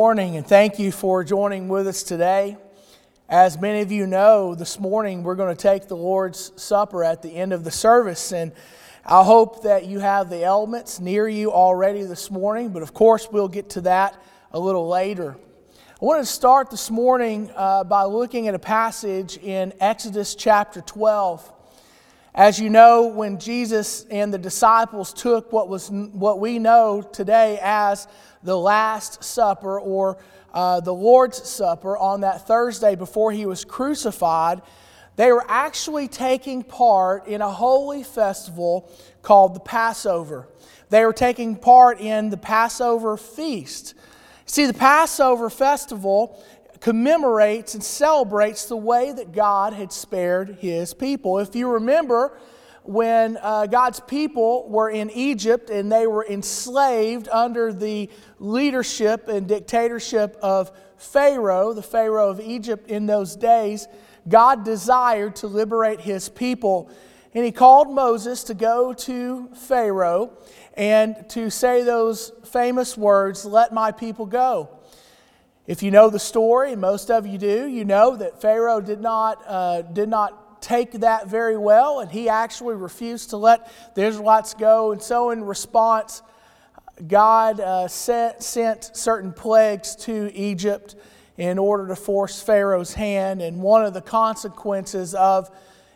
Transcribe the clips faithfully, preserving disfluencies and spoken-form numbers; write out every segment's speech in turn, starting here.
morning, and thank you for joining with us today. As many of you know, this morning we're going to take the Lord's Supper at the end of the service, and I hope that you have the elements near you already this morning, but of course we'll get to that a little later. I want to start this morning uh, by looking at a passage in Exodus chapter twelve. As you know, when Jesus and the disciples took what was what we know today as the Last Supper or uh, the Lord's Supper on that Thursday before he was crucified, they were actually taking part in a holy festival called the Passover. They were taking part in the Passover feast. See, the Passover festival commemorates and celebrates the way that God had spared his people. If you remember, when uh, God's people were in Egypt and they were enslaved under the leadership and dictatorship of Pharaoh, the Pharaoh of Egypt in those days, God desired to liberate his people. And he called Moses to go to Pharaoh and to say those famous words, "Let my people go." If you know the story, and most of you do, you know that Pharaoh did not uh, did not take that very well, and he actually refused to let the Israelites go. And so in response, God uh, sent, sent certain plagues to Egypt in order to force Pharaoh's hand. And one of the consequences of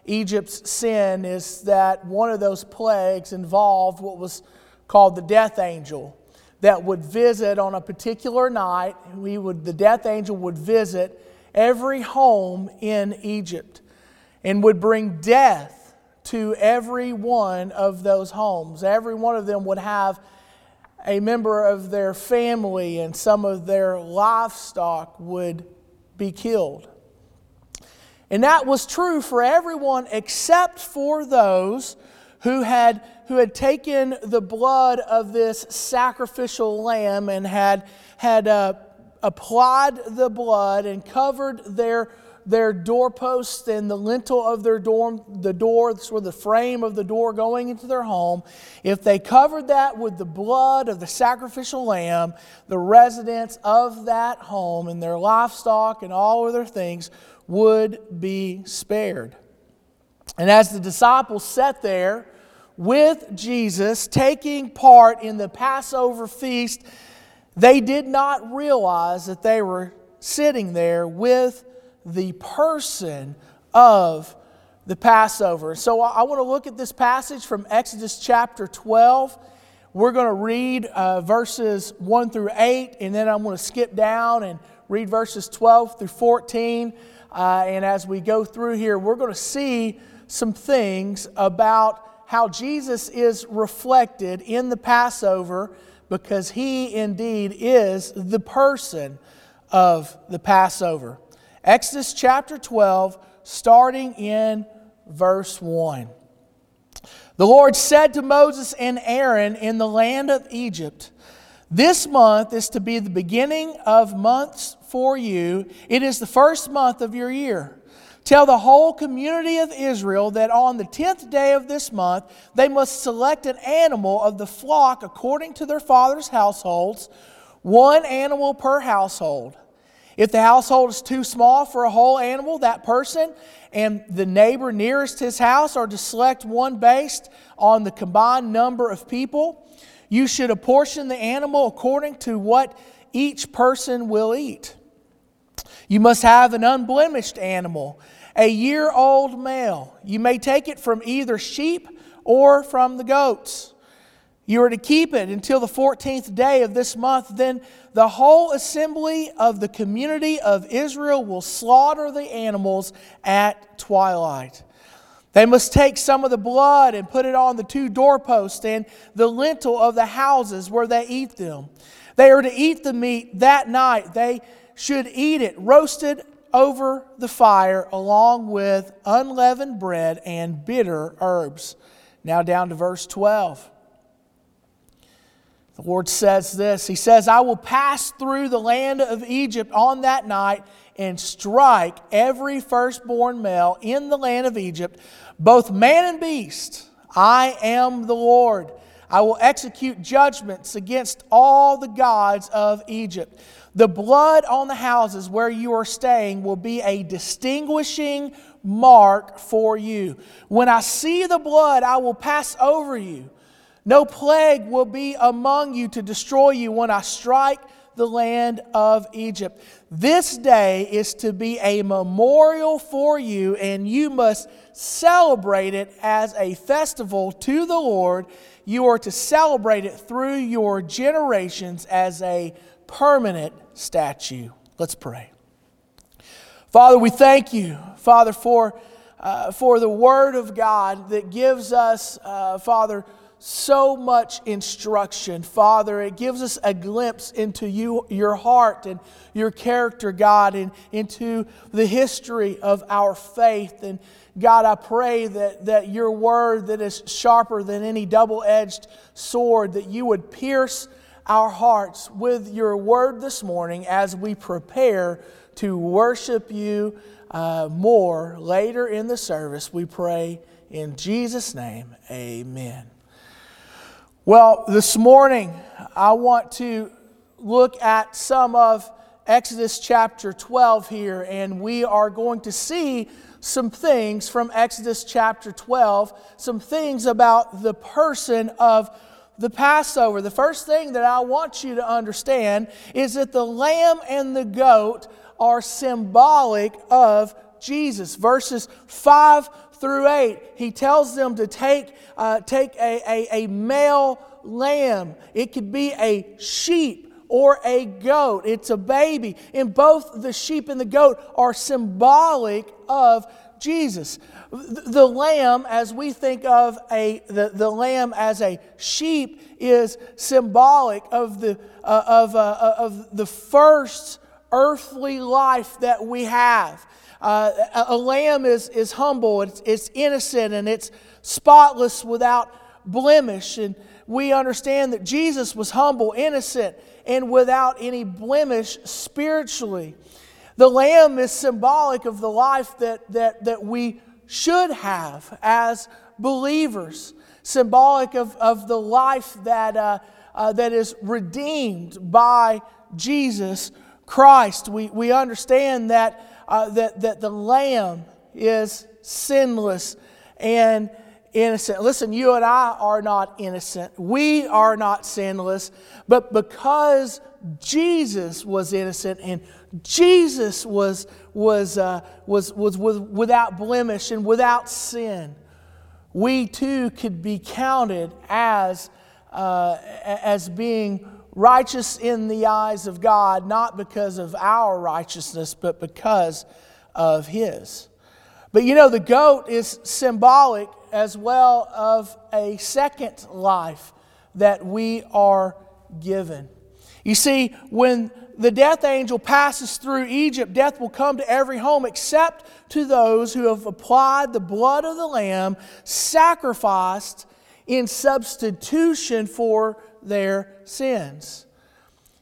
Egypt's sin is that one of those plagues involved what was called the death angel that would visit on a particular night. We would, the death angel would visit every home in Egypt and would bring death to every one of those homes. Every one of them would have a member of their family and some of their livestock would be killed. And that was true for everyone except for those who had who had taken the blood of this sacrificial lamb and had had uh, applied the blood and covered their their doorposts and the lintel of their door, the door, this was the frame of the door going into their home. If they covered that with the blood of the sacrificial lamb, the residents of that home and their livestock and all other things would be spared. And as the disciples sat there with Jesus taking part in the Passover feast, they did not realize that they were sitting there with the person of the Passover. So I want to look at this passage from Exodus chapter twelve. We're going to read uh, verses one through eight, and then I'm going to skip down and read verses twelve through fourteen. Uh, and as we go through here, we're going to see some things about how Jesus is reflected in the Passover, because he indeed is the person of the Passover. Exodus chapter twelve, starting in verse one. The Lord said to Moses and Aaron in the land of Egypt, "This month is to be the beginning of months for you. It is the first month of your year. Tell the whole community of Israel that on the tenth day of this month, they must select an animal of the flock according to their father's households, one animal per household. If the household is too small for a whole animal, that person and the neighbor nearest his house are to select one based on the combined number of people. You should apportion the animal according to what each person will eat. You must have an unblemished animal, a year-old male. You may take it from either sheep or from the goats. You are to keep it until the fourteenth day of this month. Then the whole assembly of the community of Israel will slaughter the animals at twilight. They must take some of the blood and put it on the two doorposts and the lintel of the houses where they eat them. They are to eat the meat that night. They should eat it roasted over the fire along with unleavened bread and bitter herbs." Now down to verse twelve. The Lord says this. He says, "I will pass through the land of Egypt on that night and strike every firstborn male in the land of Egypt, both man and beast. I am the Lord. I will execute judgments against all the gods of Egypt. The blood on the houses where you are staying will be a distinguishing mark for you. When I see the blood, I will pass over you. No plague will be among you to destroy you when I strike the land of Egypt. This day is to be a memorial for you, and you must celebrate it as a festival to the Lord. You are to celebrate it through your generations as a permanent statue. Let's pray. Father, we thank you, Father, for uh, for the Word of God that gives us, uh, Father, so much instruction. Father, it gives us a glimpse into you, your heart and your character, God, and into the history of our faith. And God, I pray that, that your word that is sharper than any double-edged sword, that you would pierce our hearts with your word this morning as we prepare to worship you uh, more later in the service. We pray in Jesus' name, amen. Well, this morning, I want to look at some of Exodus chapter twelve here, and we are going to see some things from Exodus chapter twelve, some things about the person of the Passover. The first thing that I want you to understand is that the lamb and the goat are symbolic of Jesus. Verses five through eight, he tells them to take uh, take a, a, a male lamb. It could be a sheep or a goat. It's a baby. And both the sheep and the goat are symbolic of Jesus. The lamb, as we think of a the, the lamb as a sheep, is symbolic of the uh, of uh, of the first earthly life that we have. Uh, a, a lamb is, is humble, it's, it's innocent, and it's spotless without blemish. And we understand that Jesus was humble, innocent, and without any blemish spiritually. The lamb is symbolic of the life that, that, that we should have as believers, symbolic of, of the life that, uh, uh, that is redeemed by Jesus Christ. We, we understand that Uh, that, that the lamb is sinless and innocent. Listen, you and I are not innocent. We are not sinless. But because Jesus was innocent and Jesus was was uh, was, was was without blemish and without sin, we too could be counted as uh, as being righteous in the eyes of God, not because of our righteousness, but because of His. But you know, the goat is symbolic as well of a second life that we are given. You see, when the death angel passes through Egypt, death will come to every home except to those who have applied the blood of the Lamb, sacrificed in substitution for their sins.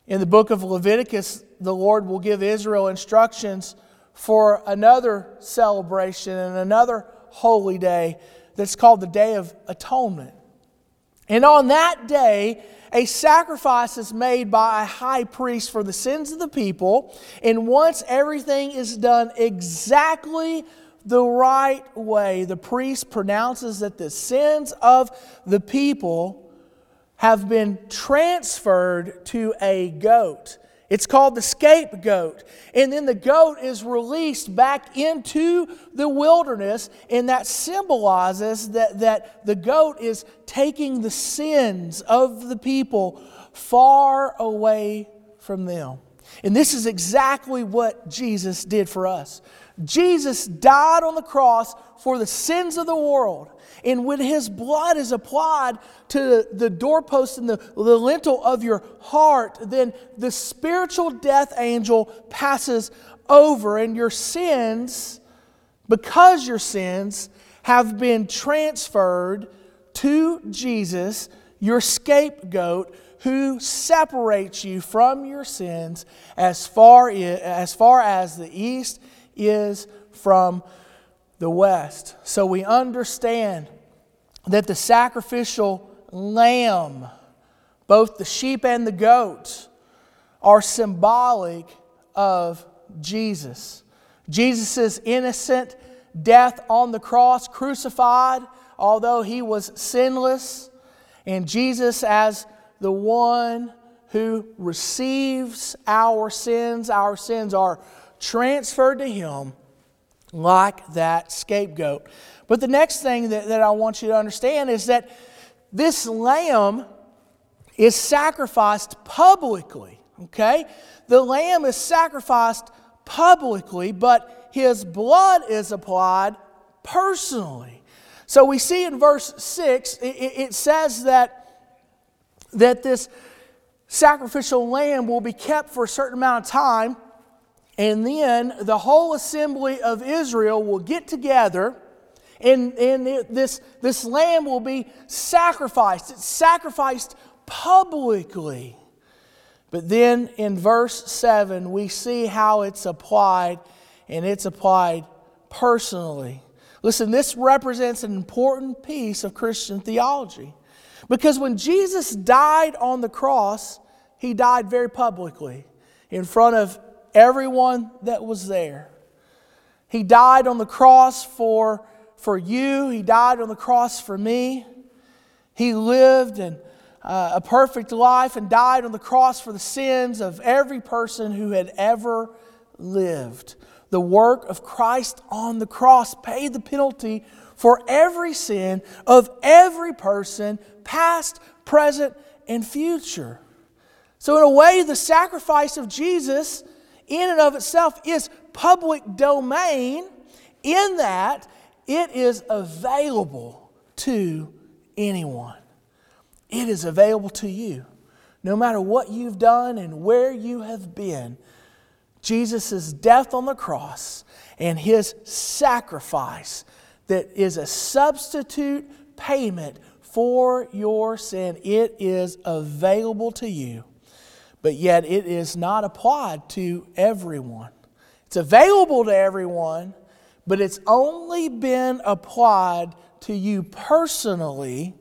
In the book of Leviticus, the Lord will give Israel instructions for another celebration and another holy day that's called the Day of Atonement. And on that day, a sacrifice is made by a high priest for the sins of the people. And once everything is done exactly the right way, the priest pronounces that the sins of the people have been transferred to a goat. It's called the scapegoat. And then the goat is released back into the wilderness, and that symbolizes that, that the goat is taking the sins of the people far away from them. And this is exactly what Jesus did for us. Jesus died on the cross for the sins of the world. And when His blood is applied to the doorpost and the, the lintel of your heart, then the spiritual death angel passes over, and your sins, because your sins have been transferred to Jesus, your scapegoat, who separates you from your sins as far as, far as the east is from the west. So we understand that the sacrificial lamb, both the sheep and the goats, are symbolic of Jesus. Jesus' innocent death on the cross, crucified, although he was sinless. And Jesus as the one who receives our sins. Our sins are transferred to him like that scapegoat. But the next thing that, that I want you to understand is that this lamb is sacrificed publicly. Okay? The lamb is sacrificed publicly, but his blood is applied personally. So we see in verse six, it, it says that, that this sacrificial lamb will be kept for a certain amount of time, and then the whole assembly of Israel will get together, and, and this, this lamb will be sacrificed. It's sacrificed publicly. But then in verse seven, we see how it's applied, and it's applied personally. Listen, this represents an important piece of Christian theology. Because when Jesus died on the cross, he died very publicly in front of everyone that was there. He died on the cross for, for you. He died on the cross for me. He lived and Uh, a perfect life and died on the cross for the sins of every person who had ever lived. The work of Christ on the cross paid the penalty for every sin of every person, past, present, and future. So in a way, the sacrifice of Jesus in and of itself is public domain in that it is available to anyone. It is available to you. No matter what you've done and where you have been, Jesus' death on the cross and his sacrifice that is a substitute payment for your sin, it is available to you. But yet it is not applied to everyone. It's available to everyone, but it's only been applied to you personally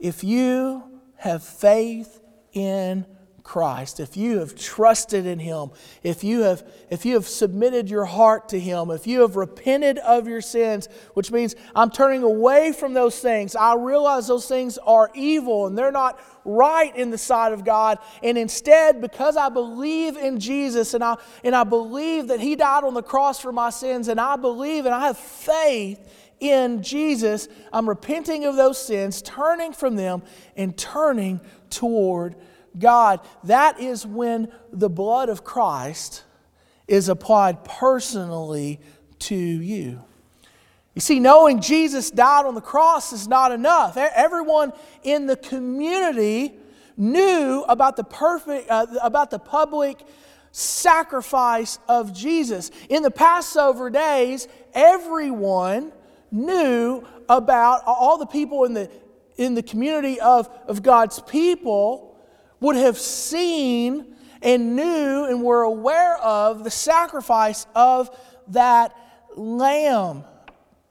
if you have faith in Christ, if you have trusted in him, if you have if you have submitted your heart to him, if you have repented of your sins, which means I'm turning away from those things. I realize those things are evil and they're not right in the sight of God. And instead, because I believe in Jesus and I and I believe that he died on the cross for my sins, and I believe and I have faith in Jesus, I'm repenting of those sins, turning from them, and turning toward God. That is when the blood of Christ is applied personally to you. You see, knowing Jesus died on the cross is not enough. Everyone in the community knew about the perfect, uh, about the public sacrifice of Jesus. In the Passover days, everyone knew about all the people in the in the community of, of God's people would have seen and knew and were aware of the sacrifice of that lamb.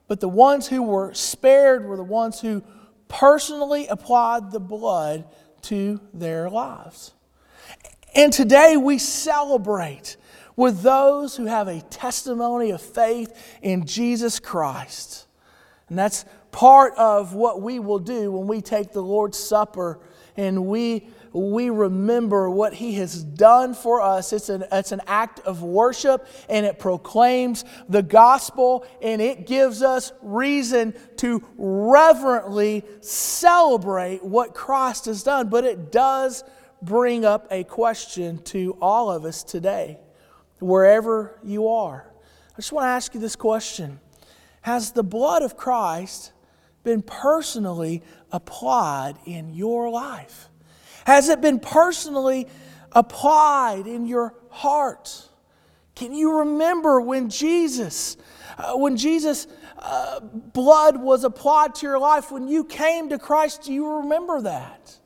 But the ones who were spared were the ones who personally applied the blood to their lives. And today we celebrate with those who have a testimony of faith in Jesus Christ. And that's part of what we will do when we take the Lord's Supper and we we remember what he has done for us. It's an, it's an act of worship, and it proclaims the gospel, and it gives us reason to reverently celebrate what Christ has done. But it does bring up a question to all of us today, wherever you are. I just want to ask you this question. Has the blood of Christ been personally applied in your life? Has it been personally applied in your heart? Can you remember when Jesus, uh, when Jesus' uh, blood was applied to your life, when you came to Christ? Do you remember that?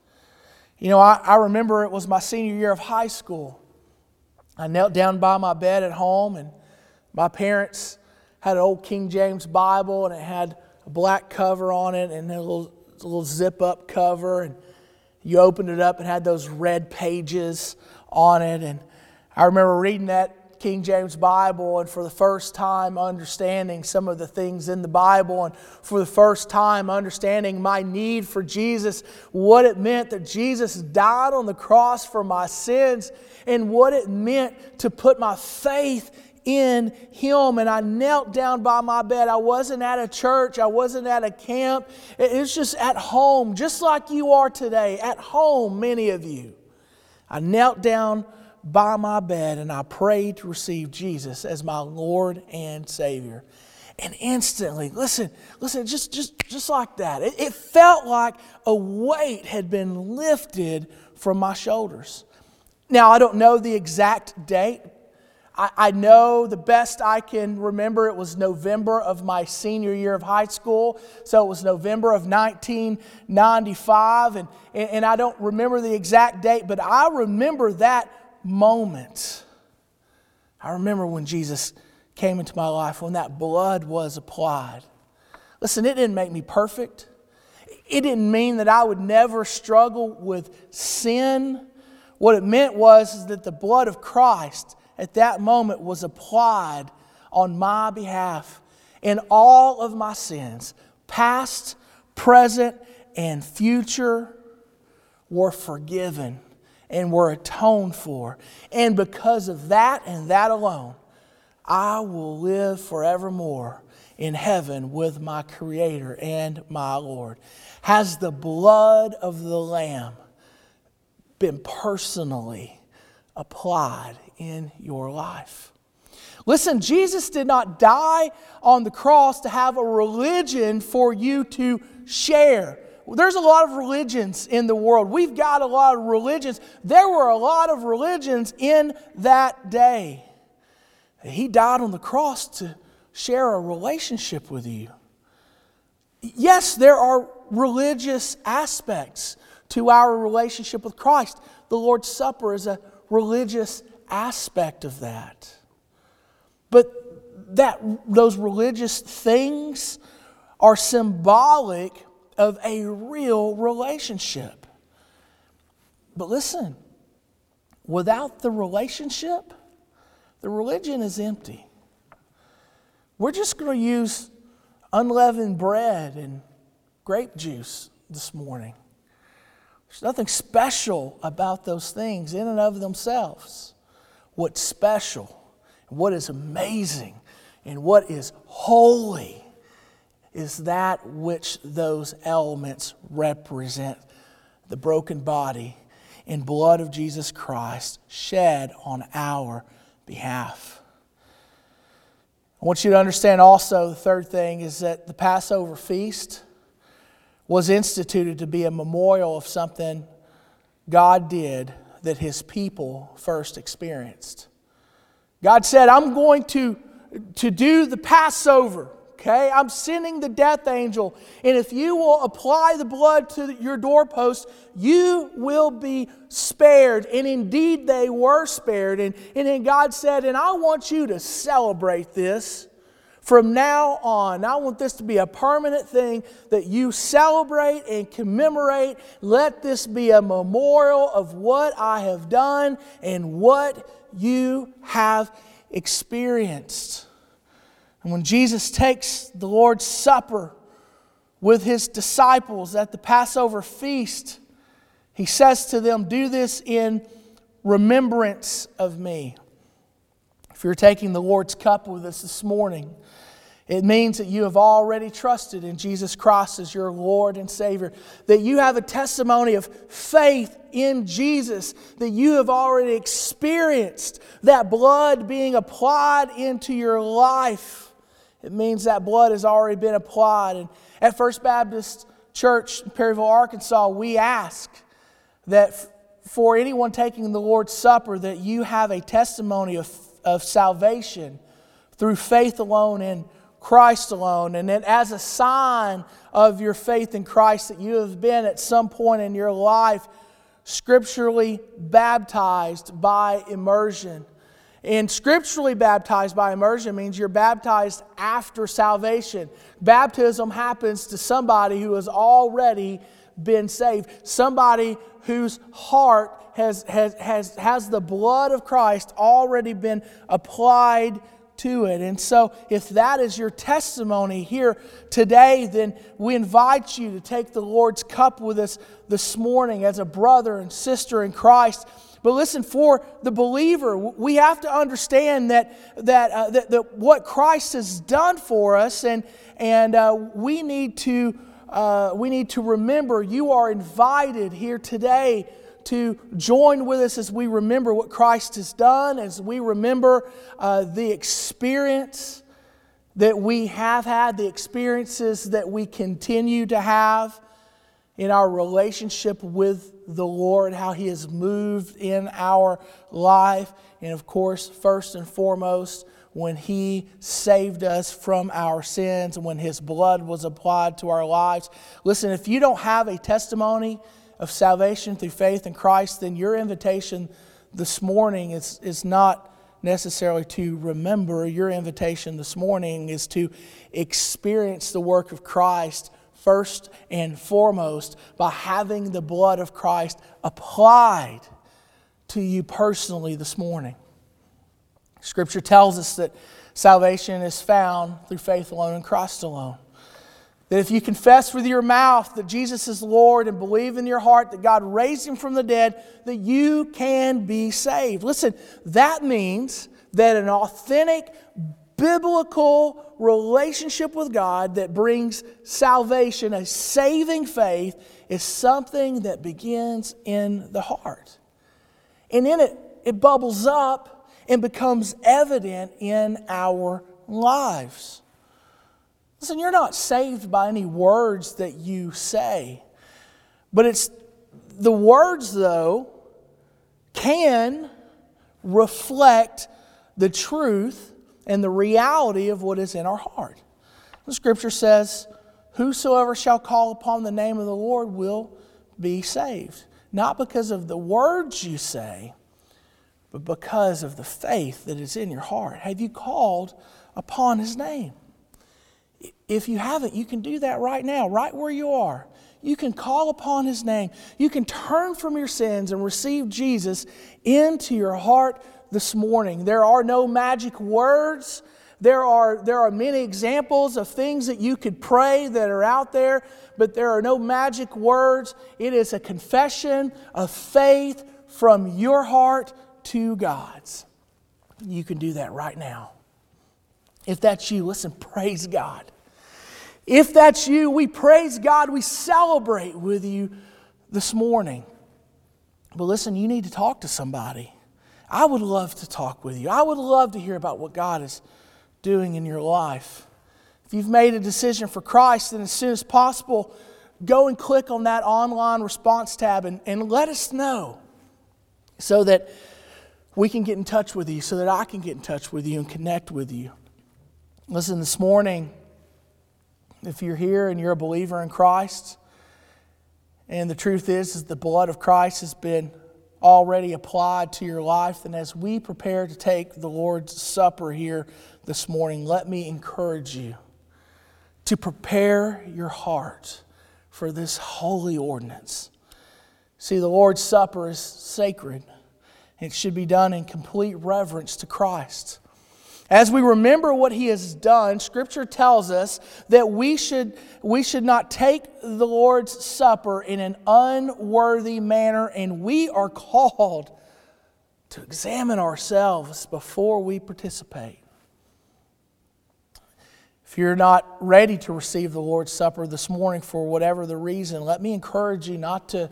You know, I, I remember it was my senior year of high school. I knelt down by my bed at home, and my parents had an old King James Bible, and it had a black cover on it and a little little zip-up cover, and you opened it up and had those red pages on it. And I remember reading that King James Bible and for the first time understanding some of the things in the Bible, and for the first time understanding my need for Jesus, what it meant that Jesus died on the cross for my sins, and what it meant to put my faith in Him. And I knelt down by my bed. I wasn't at a church. I wasn't at a camp. It was just at home, just like you are today. At home, many of you. I knelt down by my bed and I prayed to receive Jesus as my Lord and Savior. And instantly, listen, listen, just, just, just like that, it, it felt like a weight had been lifted from my shoulders. Now, I don't know the exact date. I know the best I can remember, it was November of my senior year of high school. So it was November of nineteen ninety-five. And, and I don't remember the exact date, but I remember that moment. I remember when Jesus came into my life, when that blood was applied. Listen, it didn't make me perfect. It didn't mean that I would never struggle with sin. What it meant was that the blood of Christ at that moment was applied on my behalf, and all of my sins, past, present, and future, were forgiven and were atoned for. And because of that and that alone, I will live forevermore in heaven with my Creator and my Lord. Has the blood of the Lamb been personally applied in your life? Listen, Jesus did not die on the cross to have a religion for you to share. There's a lot of religions in the world. We've got a lot of religions. There were a lot of religions in that day. He died on the cross to share a relationship with you. Yes, there are religious aspects to our relationship with Christ. The Lord's Supper is a religious aspect of that. But that those religious things are symbolic of a real relationship. But listen, without the relationship, the religion is empty. We're just going to use unleavened bread and grape juice this morning. There's nothing special about those things in and of themselves. What's special, what is amazing, and what is holy is that which those elements represent. The broken body and blood of Jesus Christ shed on our behalf. I want you to understand also, the third thing is that the Passover feast was instituted to be a memorial of something God did that His people first experienced. God said, I'm going to, to do the Passover, okay? I'm sending the death angel, and if you will apply the blood to your doorpost, you will be spared. And indeed they were spared. And, and then God said, and I want you to celebrate this from now on. I want this to be a permanent thing that you celebrate and commemorate. Let this be a memorial of what I have done and what you have experienced. And when Jesus takes the Lord's Supper with His disciples at the Passover feast, He says to them, do this in remembrance of me. If you're taking the Lord's cup with us this morning, it means that you have already trusted in Jesus Christ as your Lord and Savior, that you have a testimony of faith in Jesus, that you have already experienced that blood being applied into your life. It means that blood has already been applied. And at First Baptist Church in Perryville, Arkansas, we ask that for anyone taking the Lord's Supper, that you have a testimony of faith, of salvation through faith alone in Christ alone. And then as a sign of your faith in Christ, that you have been at some point in your life scripturally baptized by immersion. And scripturally baptized by immersion means you're baptized after salvation. Baptism happens to somebody who has already been saved. Somebody whose heart has, has, has, has the blood of Christ already been applied to it. And so if that is your testimony here today, then we invite you to take the Lord's cup with us this morning as a brother and sister in Christ. But listen, for the believer, we have to understand that that, uh, that, that what Christ has done for us, and and uh, we need to uh, we need to remember. You are invited here today to join with us as we remember what Christ has done, as we remember uh, the experience that we have had, the experiences that we continue to have in our relationship with the Lord, how He has moved in our life. And of course, first and foremost, when He saved us from our sins, when His blood was applied to our lives. Listen, if you don't have a testimony of salvation through faith in Christ, then your invitation this morning is, is not necessarily to remember. Your invitation this morning is to experience the work of Christ first and foremost, by having the blood of Christ applied to you personally this morning. Scripture tells us that salvation is found through faith alone in Christ alone. That if you confess with your mouth that Jesus is Lord and believe in your heart that God raised Him from the dead, that you can be saved. Listen, that means that an authentic biblical relationship with God that brings salvation, a saving faith, is something that begins in the heart. And in it, it bubbles up and becomes evident in our lives. Listen, you're not saved by any words that you say, but it's the words, though, can reflect the truth and the reality of what is in our heart. The Scripture says, whosoever shall call upon the name of the Lord will be saved. Not because of the words you say, but because of the faith that is in your heart. Have you called upon His name? If you haven't, you can do that right now, right where you are. You can call upon His name. You can turn from your sins and receive Jesus into your heart this morning. There are no magic words. There are, there are many examples of things that you could pray that are out there, but there are no magic words. It is a confession of faith from your heart to God's. You can do that right now. If that's you, listen, praise God. If that's you, we praise God. We celebrate with you this morning. But listen, you need to talk to somebody. I would love to talk with you. I would love to hear about what God is doing in your life. If you've made a decision for Christ, then as soon as possible, go and click on that online response tab and, and let us know so that we can get in touch with you, so that I can get in touch with you and connect with you. Listen, this morning, if you're here and you're a believer in Christ, and the truth is, is the blood of Christ has been already applied to your life, and as we prepare to take the Lord's Supper here this morning, let me encourage you to prepare your heart for this holy ordinance. See, the Lord's Supper is sacred. It should be done in complete reverence to Christ. As we remember what He has done, Scripture tells us that we should, we should not take the Lord's Supper in an unworthy manner, and we are called to examine ourselves before we participate. If you're not ready to receive the Lord's Supper this morning for whatever the reason, let me encourage you not to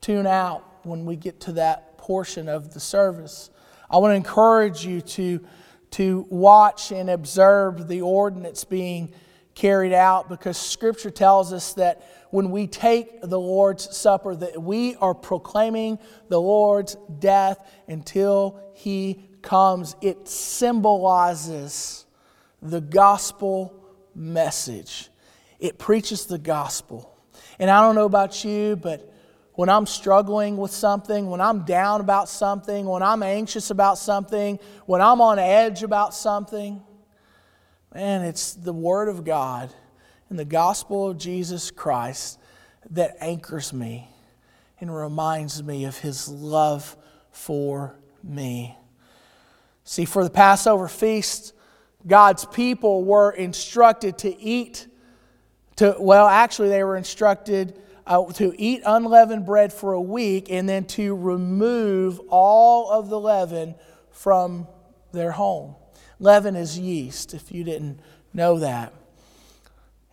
tune out when we get to that portion of the service. I want to encourage you to to watch and observe the ordinance being carried out, because Scripture tells us that when we take the Lord's Supper, that we are proclaiming the Lord's death until He comes. It symbolizes the gospel message. It preaches the gospel. And I don't know about you, but when I'm struggling with something, when I'm down about something, when I'm anxious about something, when I'm on edge about something, man, it's the Word of God and the gospel of Jesus Christ that anchors me and reminds me of His love for me. See, for the Passover feast, God's people were instructed to eat, to well, actually they were instructed uh, to eat unleavened bread for a week and then to remove all of the leaven from their home. Leaven is yeast, if you didn't know that.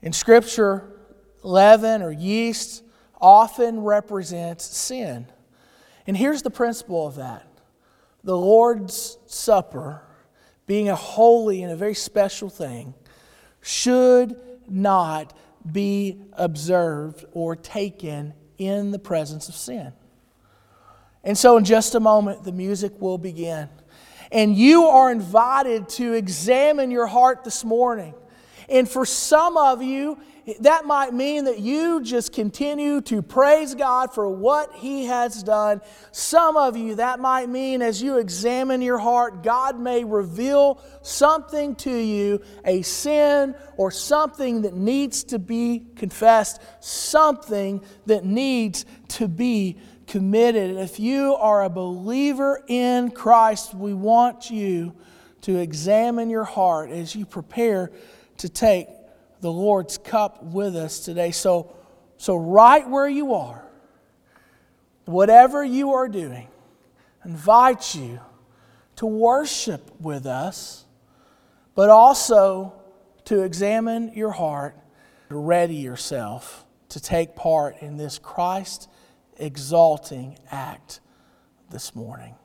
In Scripture, leaven or yeast often represents sin. And here's the principle of that. The Lord's Supper, being a holy and a very special thing, should not be observed or taken in the presence of sin. And so in just a moment, the music will begin. And you are invited to examine your heart this morning. And for some of you, that might mean that you just continue to praise God for what He has done. Some of you, that might mean as you examine your heart, God may reveal something to you, a sin or something that needs to be confessed, something that needs to be committed. And if you are a believer in Christ, we want you to examine your heart as you prepare to take the Lord's cup with us today. So, so right where you are, whatever you are doing, I invite you to worship with us, but also to examine your heart, to ready yourself to take part in this Christ-exalting act this morning.